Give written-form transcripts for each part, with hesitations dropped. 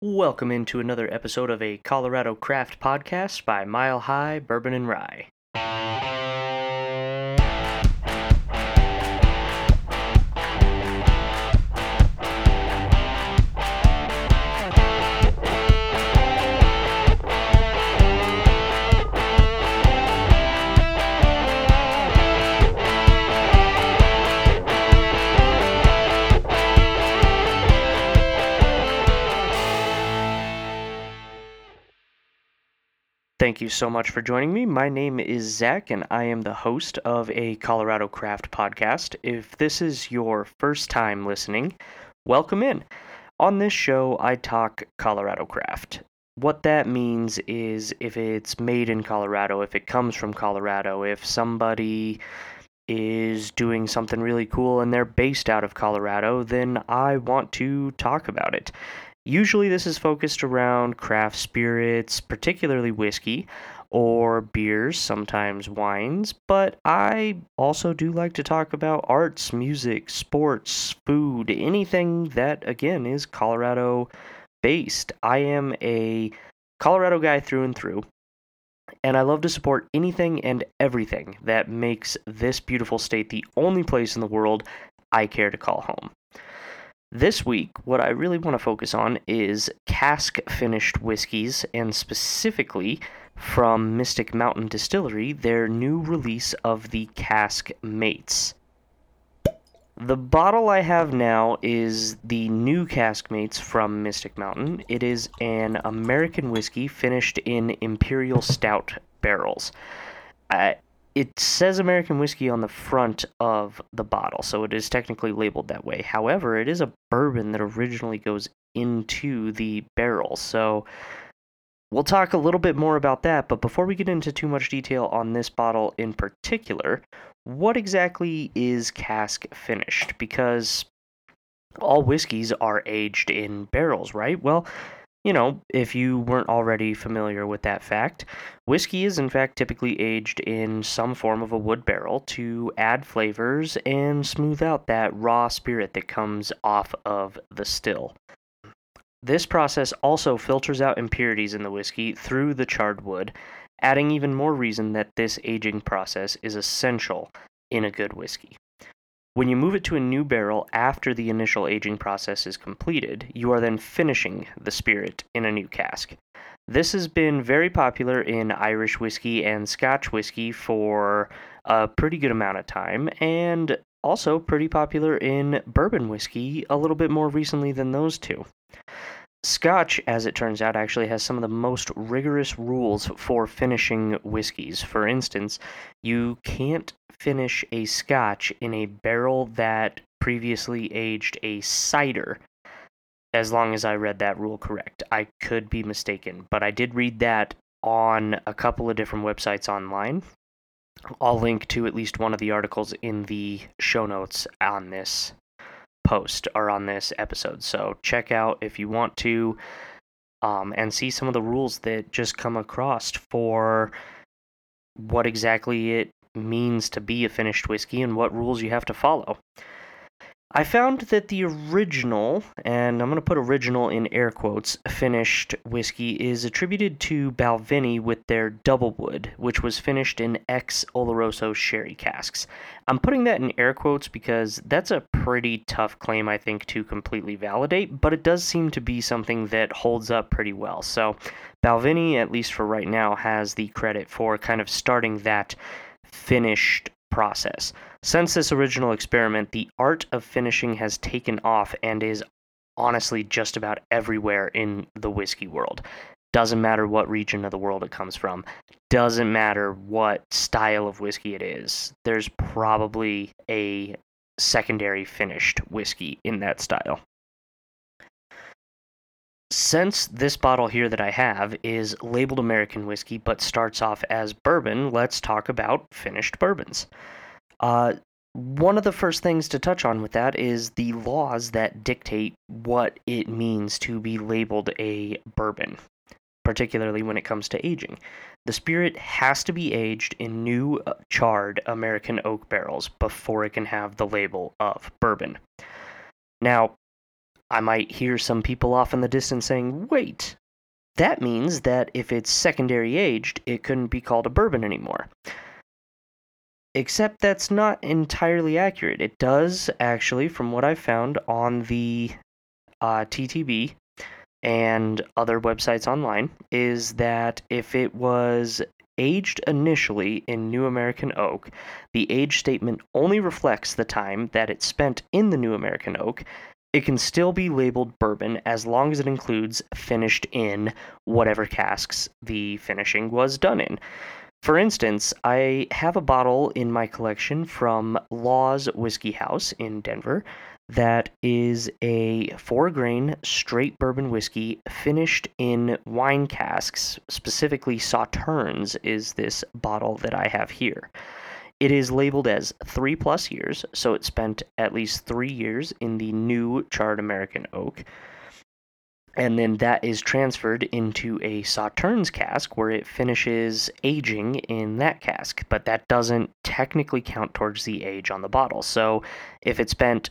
Welcome into another episode of a Colorado Craft Podcast by Mile High Bourbon and Rye. Thank you so much for joining me. My name is Zach, and I am the host of a Colorado Craft Podcast. If this is your first time listening, welcome in. On this show, I talk Colorado craft. What that means is if it's made in Colorado, if it comes from Colorado, if somebody is doing something really cool and they're based out of Colorado, then I want to talk about it. Usually this is focused around craft spirits, particularly whiskey or beers, sometimes wines, but I also do like to talk about arts, music, sports, food, anything that, again, is Colorado-based. I am a Colorado guy through and through, and I love to support anything and everything that makes this beautiful state the only place in the world I care to call home. This week, what I really want to focus on is cask-finished whiskeys, and specifically from Mystic Mountain Distillery, their new release of the Cask Mates. The bottle I have now is the new Cask Mates from Mystic Mountain. It is an American whiskey finished in Imperial Stout barrels. It says American whiskey on the front of the bottle, so it is technically labeled that way. However, it is a bourbon that originally goes into the barrel, so we'll talk a little bit more about that. But before we get into too much detail on this bottle in particular, what exactly is cask finished? Because all whiskeys are aged in barrels, right? Well, you know, if you weren't already familiar with that fact, whiskey is in fact typically aged in some form of a wood barrel to add flavors and smooth out that raw spirit that comes off of the still. This process also filters out impurities in the whiskey through the charred wood, adding even more reason that this aging process is essential in a good whiskey. When you move it to a new barrel after the initial aging process is completed, you are then finishing the spirit in a new cask. This has been very popular in Irish whiskey and Scotch whiskey for a pretty good amount of time, and also pretty popular in bourbon whiskey a little bit more recently than those two. Scotch, as it turns out, actually has some of the most rigorous rules for finishing whiskeys. For instance, you can't finish a Scotch in a barrel that previously aged a cider, as long as I read that rule correct. I could be mistaken, but I did read that on a couple of different websites online. I'll link to at least one of the articles in the show notes on this post or on this episode, so check out if you want to and see some of the rules that just come across for what exactly it means to be a finished whiskey and what rules you have to follow. I found that the original, and I'm going to put original in air quotes, finished whiskey is attributed to Balvenie with their double wood, which was finished in ex-Oloroso sherry casks. I'm putting that in air quotes because that's a pretty tough claim, I think, to completely validate, but it does seem to be something that holds up pretty well. So Balvenie, at least for right now, has the credit for kind of starting that finished process. Since this original experiment, the art of finishing has taken off and is honestly just about everywhere in the whiskey world. Doesn't matter what region of the world it comes from. Doesn't matter what style of whiskey it is. There's probably a secondary finished whiskey in that style. Since this bottle here that I have is labeled American whiskey but starts off as bourbon, let's talk about finished bourbons. One of the first things to touch on with that is the laws that dictate what it means to be labeled a bourbon, particularly when it comes to aging. The spirit has to be aged in new charred American oak barrels before it can have the label of bourbon. Now, I might hear some people off in the distance saying, wait, that means that if it's secondary aged, it couldn't be called a bourbon anymore. Except that's not entirely accurate. It does, actually, from what I found on the TTB and other websites online, is that if it was aged initially in New American Oak, the age statement only reflects the time that it spent in the New American Oak. It can still be labeled bourbon as long as it includes finished in whatever casks the finishing was done in. For instance, I have a bottle in my collection from Law's Whiskey House in Denver that is a 4-grain straight bourbon whiskey finished in wine casks, specifically Sauternes is this bottle that I have here. It is labeled as 3+ years, so it spent at least 3 years in the new charred American oak. And then that is transferred into a Sauternes cask where it finishes aging in that cask, but that doesn't technically count towards the age on the bottle. So if it spent,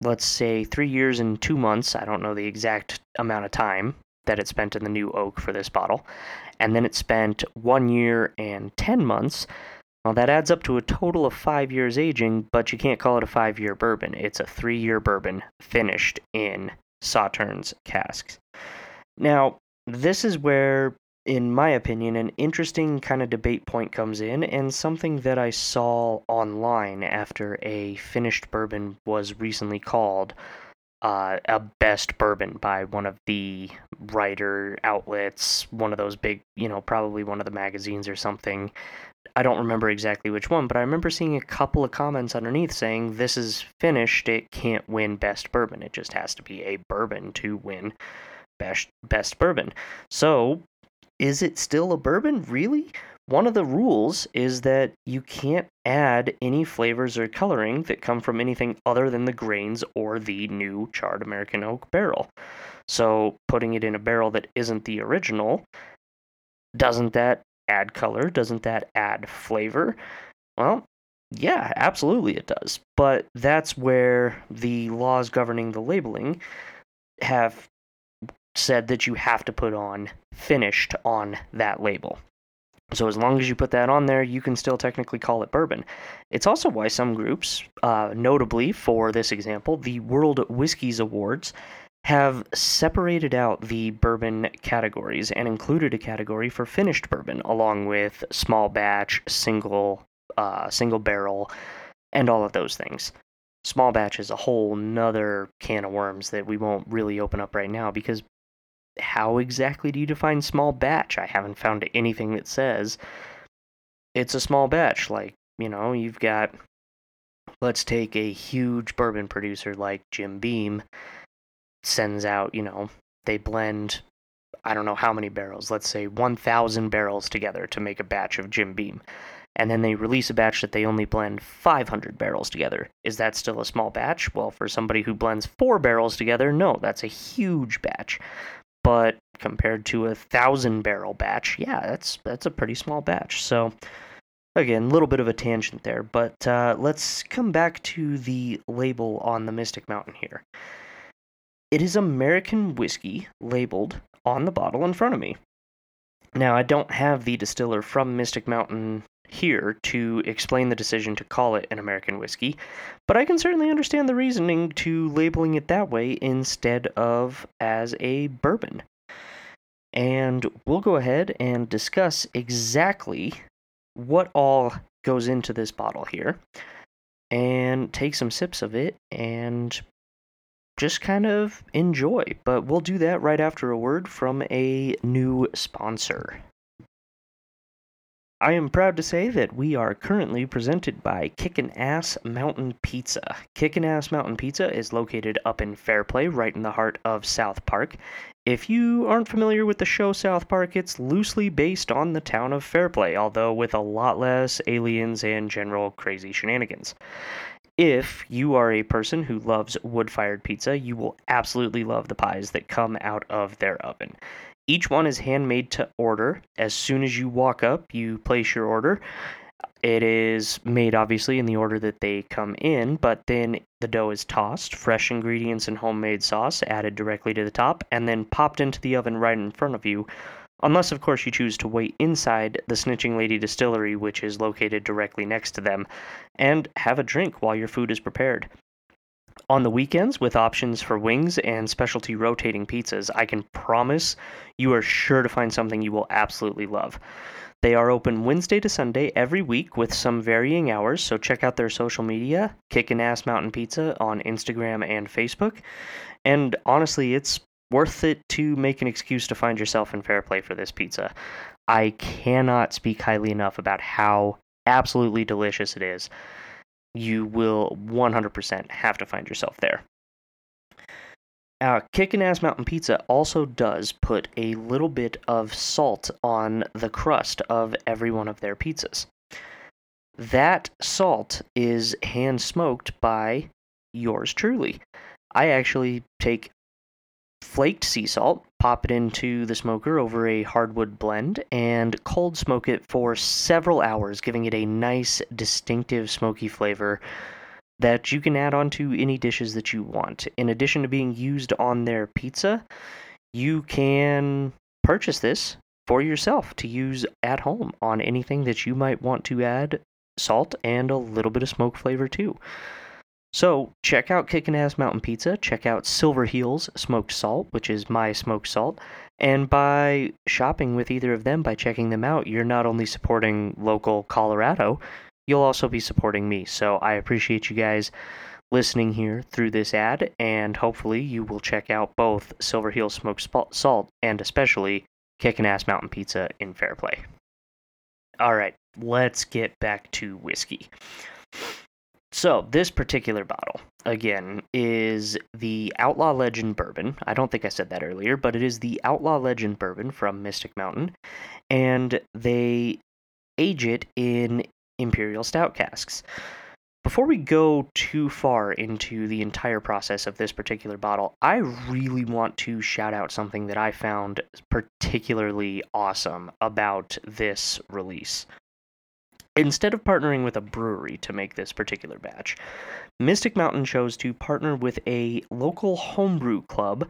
let's say, 3 years and 2 months, I don't know the exact amount of time that it spent in the new oak for this bottle, and then it spent 1 year and 10 months, well, that adds up to a total of 5 years aging, but you can't call it a 5-year bourbon. It's a 3-year bourbon finished in Sauternes casks. Now, this is where, in my opinion, an interesting kind of debate point comes in, and something that I saw online after a finished bourbon was recently called a best bourbon by one of the writer outlets, one of those big, probably one of the magazines or something. I don't remember exactly which one, but I remember seeing a couple of comments underneath saying, this is finished, it can't win best bourbon. It just has to be a bourbon to win best bourbon. So, is it still a bourbon? Really? One of the rules is that you can't add any flavors or coloring that come from anything other than the grains or the new charred American oak barrel. So, putting it in a barrel that isn't the original, doesn't that add color? Doesn't that add flavor? Well, yeah, absolutely it does. But that's where the laws governing the labeling have said that you have to put on finished on that label. So as long as you put that on there, you can still technically call it bourbon. It's also why some groups, notably for this example, the World Whiskies Awards, have separated out the bourbon categories and included a category for finished bourbon, along with small batch, single barrel, and all of those things. Small batch is a whole nother can of worms that we won't really open up right now, because how exactly do you define small batch? I haven't found anything that says it's a small batch. Like, you've got, let's take a huge bourbon producer like Jim Beam, sends out, they blend, I don't know how many barrels, let's say 1,000 barrels together to make a batch of Jim Beam. And then they release a batch that they only blend 500 barrels together. Is that still a small batch? Well, for somebody who blends 4 barrels together, no, that's a huge batch. But compared to a 1,000-barrel batch, yeah, that's a pretty small batch. So, again, a little bit of a tangent there. But let's come back to the label on the Mystic Mountain here. It is American whiskey labeled on the bottle in front of me. Now, I don't have the distiller from Mystic Mountain here to explain the decision to call it an American whiskey, but I can certainly understand the reasoning to labeling it that way instead of as a bourbon. And we'll go ahead and discuss exactly what all goes into this bottle here, and take some sips of it, and just kind of enjoy, but we'll do that right after a word from a new sponsor. I am proud to say that we are currently presented by Kickin Ass Mountain Pizza. Kickin Ass Mountain Pizza is located up in Fairplay, right in the heart of South Park. If you aren't familiar with the show South Park, it's loosely based on the town of Fairplay, although with a lot less aliens and general crazy shenanigans. If you are a person who loves wood-fired pizza, you will absolutely love the pies that come out of their oven. Each one is handmade to order. As soon as you walk up, you place your order. It is made, obviously, in the order that they come in, but then the dough is tossed, fresh ingredients and homemade sauce added directly to the top, and then popped into the oven right in front of you. Unless, of course, you choose to wait inside the Snitching Lady Distillery, which is located directly next to them, and have a drink while your food is prepared. On the weekends, with options for wings and specialty rotating pizzas, I can promise you are sure to find something you will absolutely love. They are open Wednesday to Sunday every week with some varying hours, so check out their social media, Kickin Ass Mountain Pizza on Instagram and Facebook. And honestly, it's worth it to make an excuse to find yourself in Fairplay for this pizza. I cannot speak highly enough about how absolutely delicious it is. You will 100% have to find yourself there. Kickin' Ass Mountain Pizza also does put a little bit of salt on the crust of every one of their pizzas. That salt is hand-smoked by yours truly. I actually take flaked sea salt, pop it into the smoker over a hardwood blend, and cold smoke it for several hours, giving it a nice, distinctive smoky flavor that you can add onto any dishes that you want. In addition to being used on their pizza, you can purchase this for yourself to use at home on anything that you might want to add salt and a little bit of smoke flavor to. So check out Kickin' Ass Mountain Pizza, check out Silver Heels Smoked Salt, which is my smoked salt, and by shopping with either of them, by checking them out, you're not only supporting local Colorado, you'll also be supporting me. So I appreciate you guys listening here through this ad, and hopefully you will check out both Silver Heels Smoked Salt and especially Kickin' Ass Mountain Pizza in Fairplay. All right, let's get back to whiskey. So this particular bottle, again, is the Outlaw Legend Bourbon. I don't think I said that earlier, but it is the Outlaw Legend Bourbon from Mystic Mountain, and they age it in Imperial Stout casks. Before we go too far into the entire process of this particular bottle, I really want to shout out something that I found particularly awesome about this release. Instead of partnering with a brewery to make this particular batch, Mystic Mountain chose to partner with a local homebrew club,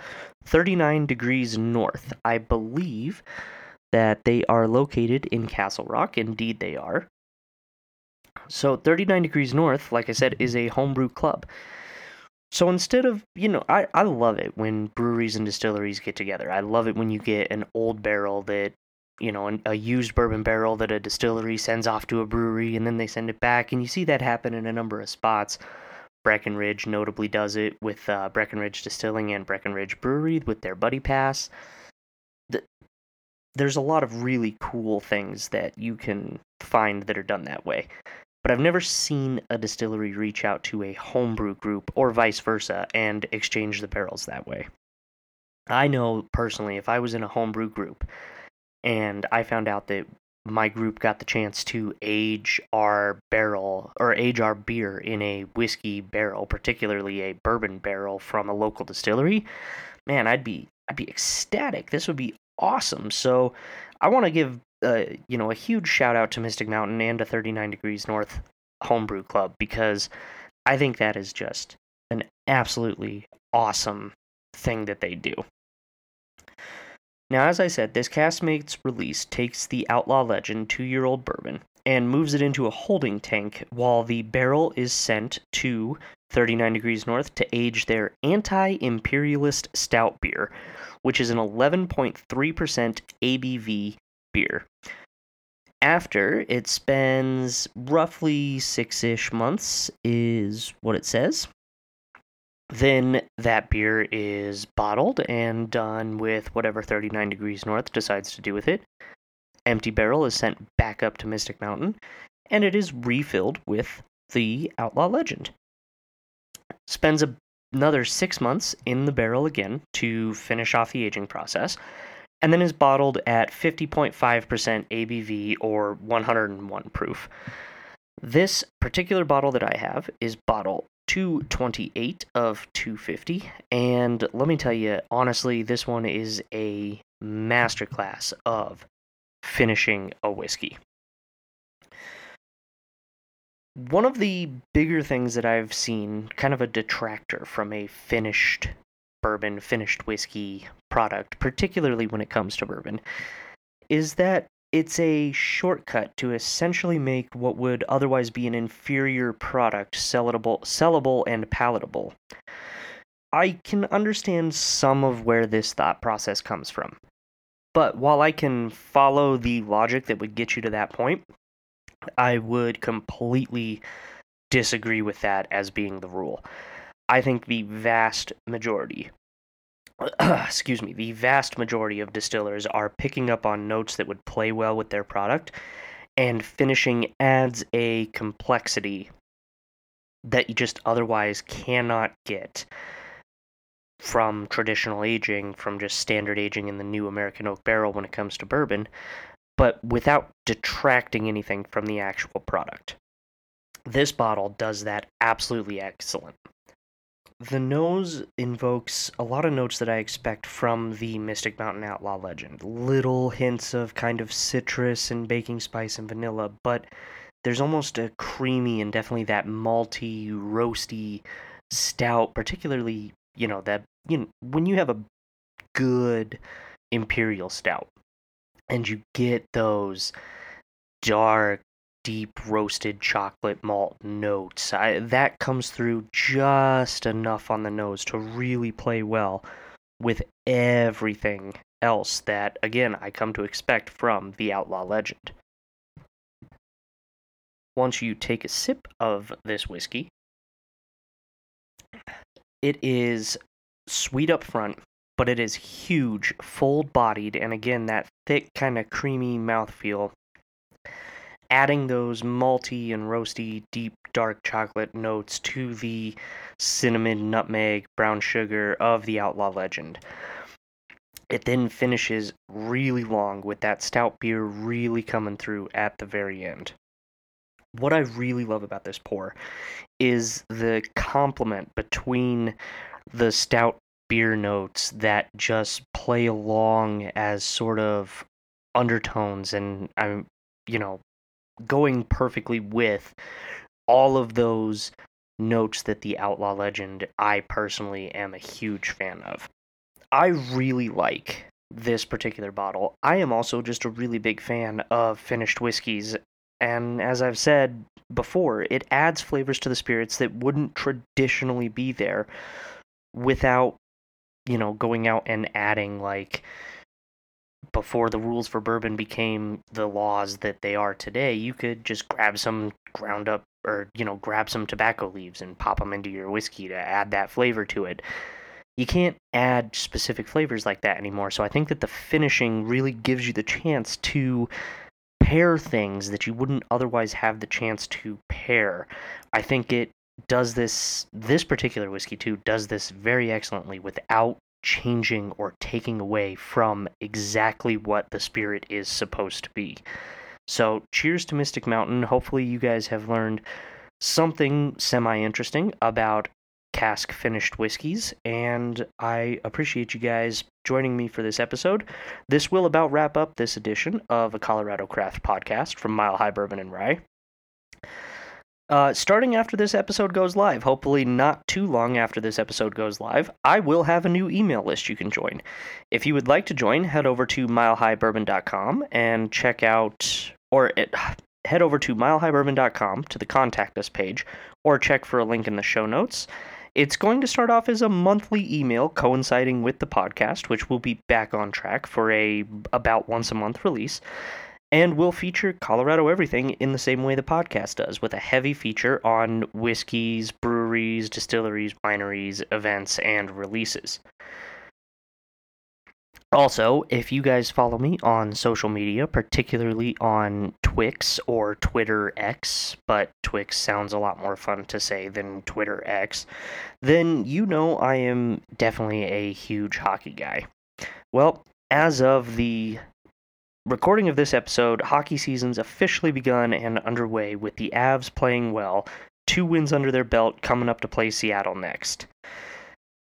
39 Degrees North. I believe that they are located in Castle Rock. Indeed, they are. So 39 Degrees North, like I said, is a homebrew club. So instead of, I love it when breweries and distilleries get together. I love it when you get an old barrel that, a used bourbon barrel that a distillery sends off to a brewery, and then they send it back. And you see that happen in a number of spots. Breckenridge notably does it with Breckenridge Distilling and Breckenridge Brewery with their Buddy Pass. There's a lot of really cool things that you can find that are done that way. But I've never seen a distillery reach out to a homebrew group or vice versa and exchange the barrels that way. I know personally, if I was in a homebrew group and I found out that my group got the chance to age our barrel or age our beer in a whiskey barrel, particularly a bourbon barrel from a local distillery, man, I'd be ecstatic. This would be awesome. So I want to give a huge shout out to Mystic Mountain and to 39 Degrees North Homebrew Club, because I think that is just an absolutely awesome thing that they do. Now, as I said, this Cask Mates release takes the Outlaw Legend 2-year-old bourbon and moves it into a holding tank while the barrel is sent to 39 Degrees North to age their anti-imperialist stout beer, which is an 11.3% ABV beer. After it spends roughly 6-ish months, is what it says, then that beer is bottled and done with whatever 39 Degrees North decides to do with it. Empty barrel is sent back up to Mystic Mountain, and it is refilled with the Outlaw Legend. Spends another 6 months in the barrel again to finish off the aging process, and then is bottled at 50.5% ABV or 101 proof. This particular bottle that I have is bottle 228 of 250, and let me tell you, honestly, this one is a masterclass of finishing a whiskey. One of the bigger things that I've seen, kind of a detractor from a finished bourbon, finished whiskey product, particularly when it comes to bourbon, is that it's a shortcut to essentially make what would otherwise be an inferior product sellable and palatable. I can understand some of where this thought process comes from, but while I can follow the logic that would get you to that point, I would completely disagree with that as being the rule. I think the vast majority, of distillers are picking up on notes that would play well with their product, and finishing adds a complexity that you just otherwise cannot get from traditional aging, from just standard aging in the new American oak barrel when it comes to bourbon, but without detracting anything from the actual product. This bottle does that absolutely excellent. The nose invokes a lot of notes that I expect from the Mystic Mountain Outlaw Legend. Little hints of kind of citrus and baking spice and vanilla, but there's almost a creamy and definitely that malty, roasty stout, particularly, when you have a good Imperial Stout, and you get those dark, deep roasted chocolate malt notes. That comes through just enough on the nose to really play well with everything else that, again, I come to expect from the Outlaw Legend. Once you take a sip of this whiskey, it is sweet up front, but it is huge, full-bodied, and again, that thick, kind of creamy mouthfeel, adding those malty and roasty, deep, dark chocolate notes to the cinnamon, nutmeg, brown sugar of the Outlaw Legend. It then finishes really long with that stout beer really coming through at the very end. What I really love about this pour is the complement between the stout beer notes that just play along as sort of undertones, and I'm, going perfectly with all of those notes that the Outlaw Legend I personally am a huge fan of. I really like this particular bottle. I am also just a really big fan of finished whiskeys, and as I've said before, it adds flavors to the spirits that wouldn't traditionally be there without going out and adding, like, before the rules for bourbon became the laws that they are today, you could just grab some ground up or, grab some tobacco leaves and pop them into your whiskey to add that flavor to it. You can't add specific flavors like that anymore, so I think that the finishing really gives you the chance to pair things that you wouldn't otherwise have the chance to pair. I think it does this particular whiskey too, does this very excellently without changing or taking away from exactly what the spirit is supposed to be. So cheers to Mystic Mountain. Hopefully you guys have learned something semi-interesting about cask finished whiskeys, and I appreciate you guys joining me for this episode. This will about wrap up this edition of a Colorado Craft podcast from Mile High Bourbon and Rye. Starting after this episode goes live, hopefully not too long after this episode goes live, I will have a new email list you can join. If you would like to join, head over to milehighbourbon.com and head over to milehighbourbon.com to the contact us page, or check for a link in the show notes. It's going to start off as a monthly email coinciding with the podcast, which will be back on track for about once a month release. And we'll feature Colorado everything in the same way the podcast does, with a heavy feature on whiskeys, breweries, distilleries, wineries, events, and releases. Also, if you guys follow me on social media, particularly on Twix or Twitter X, but Twix sounds a lot more fun to say than Twitter X, then you know I am definitely a huge hockey guy. Well, as of the recording of this episode, hockey season's officially begun and underway, with the Avs playing well, 2 wins under their belt, coming up to play Seattle next.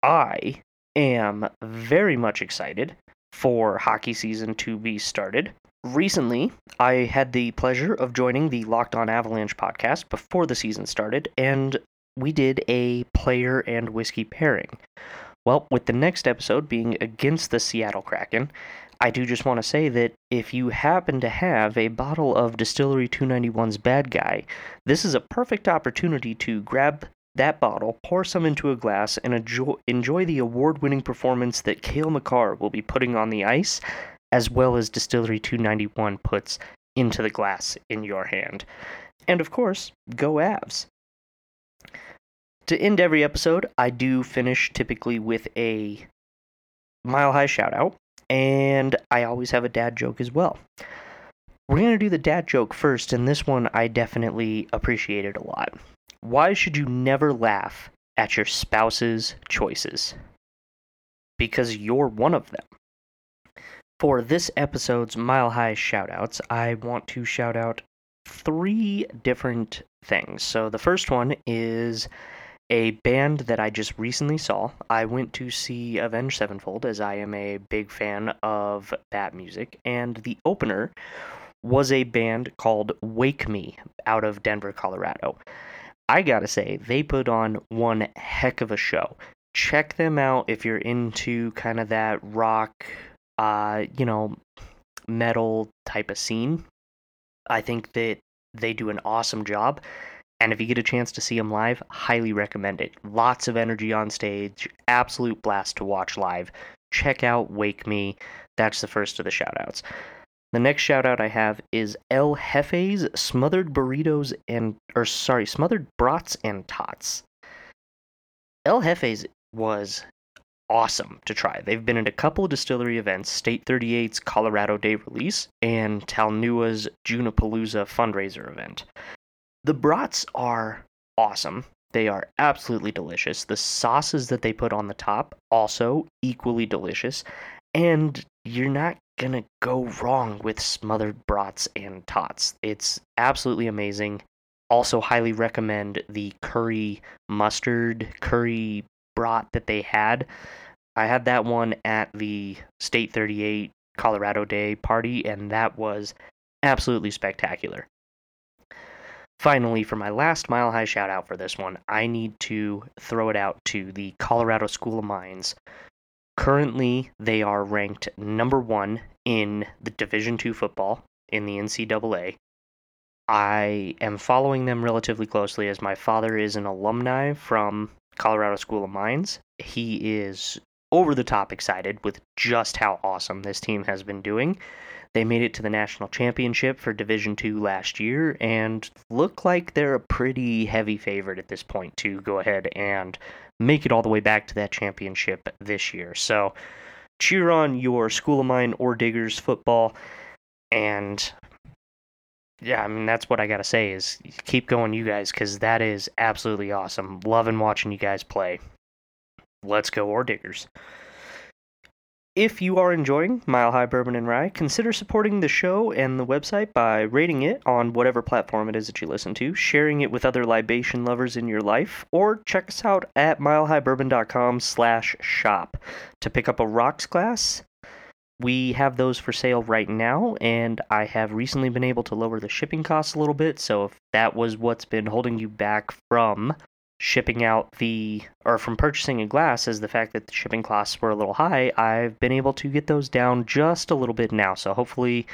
I am very much excited for hockey season to be started. Recently, I had the pleasure of joining the Locked On Avalanche podcast before the season started, and we did a player and whiskey pairing. Well, with the next episode being against the Seattle Kraken, I do just want to say that if you happen to have a bottle of Distillery 291's Bad Guy, this is a perfect opportunity to grab that bottle, pour some into a glass, and enjoy the award-winning performance that Cale Makar will be putting on the ice, as well as Distillery 291 puts into the glass in your hand. And of course, go Avs! To end every episode, I do finish typically with a Mile High shout-out, and I always have a dad joke as well. We're going to do the dad joke first, and this one I definitely appreciated a lot. Why should you never laugh at your spouse's choices? Because you're one of them. For this episode's Mile High shout-outs, I want to shout out three different things. So the first one is a band that I just recently saw. I went to see Avenged Sevenfold, as I am a big fan of that music, and the opener was a band called Wake Me out of Denver, Colorado. I gotta say, they put on one heck of a show. Check them out if you're into kind of that rock, metal type of scene. I think that they do an awesome job, and if you get a chance to see them live, highly recommend it. Lots of energy on stage, absolute blast to watch live. Check out Wake Me. That's the first of the shout-outs. The next shout-out I have is El Jefe's Smothered Brats and Tots. El Jefe's was awesome to try. They've been at a couple of distillery events, State 38's Colorado Day release, and Talnua's Junapalooza fundraiser event. The brats are awesome. They are absolutely delicious. The sauces that they put on the top, also equally delicious. And you're not gonna go wrong with Smothered Brats and Tots. It's absolutely amazing. Also highly recommend the curry brat that they had. I had that one at the State 38 Colorado Day party, and that was absolutely spectacular. Finally, for my last Mile High shout out for this one, I need to throw it out to the Colorado School of Mines. Currently, they are ranked number 1 in the Division II football in the NCAA. I am following them relatively closely as my father is an alumni from Colorado School of Mines. He is over the top excited with just how awesome this team has been doing. They made it to the national championship for Division II last year and look like they're a pretty heavy favorite at this point to go ahead and make it all the way back to that championship this year. So cheer on your School of Mine Ore Diggers football. And yeah, I mean, that's what I got to say is keep going, you guys, because that is absolutely awesome. Loving watching you guys play. Let's go, Ore Diggers. If you are enjoying Mile High Bourbon and Rye, consider supporting the show and the website by rating it on whatever platform it is that you listen to, sharing it with other libation lovers in your life, or check us out at milehighbourbon.com/shop to pick up a rocks glass. We have those for sale right now, and I have recently been able to lower the shipping costs a little bit, so if that was what's been holding you back from from purchasing a glass is the fact that the shipping costs were a little high, I've been able to get those down just a little bit now. So hopefully,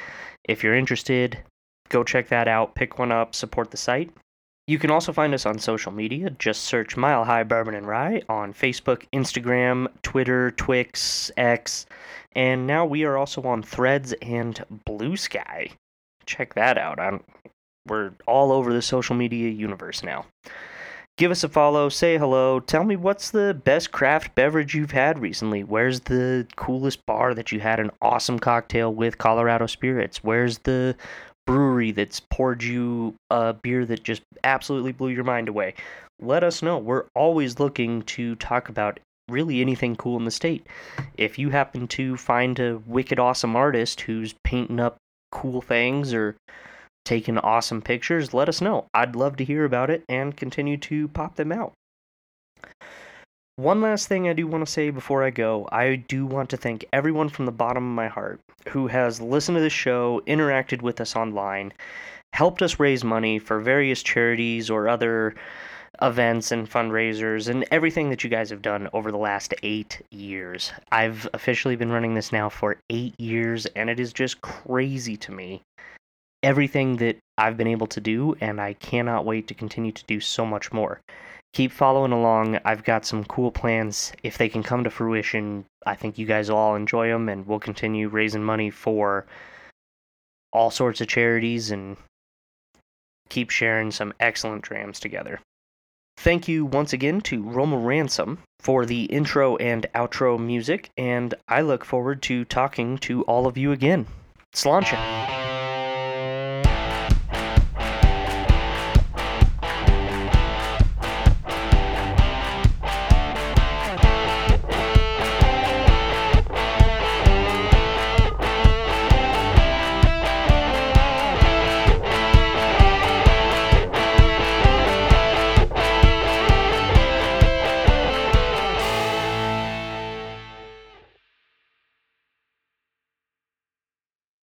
if you're interested, go check that out, pick one up, support the site. You can also find us on social media. Just search Mile High Bourbon and Rye on Facebook, Instagram, Twitter, Twix, X, and now we are also on Threads and Blue Sky. Check that out. We're all over the social media universe now. Give us a follow, say hello, tell me what's the best craft beverage you've had recently. Where's the coolest bar that you had an awesome cocktail with Colorado Spirits? Where's the brewery that's poured you a beer that just absolutely blew your mind away? Let us know. We're always looking to talk about really anything cool in the state. If you happen to find a wicked awesome artist who's painting up cool things or taking awesome pictures, let us know. I'd love to hear about it and continue to pop them out. One last thing I do want to say before I go, I do want to thank everyone from the bottom of my heart who has listened to the show, interacted with us online, helped us raise money for various charities or other events and fundraisers and everything that you guys have done over the last 8 years. I've officially been running this now for 8 years, and it is just crazy to me, everything that I've been able to do, and I cannot wait to continue to do so much more. Keep following along. I've got some cool plans. If they can come to fruition, I think you guys will all enjoy them, and we'll continue raising money for all sorts of charities and keep sharing some excellent drams together. Thank you once again to Roma Ransom for the intro and outro music, and I look forward to talking to all of you again. Sláinte.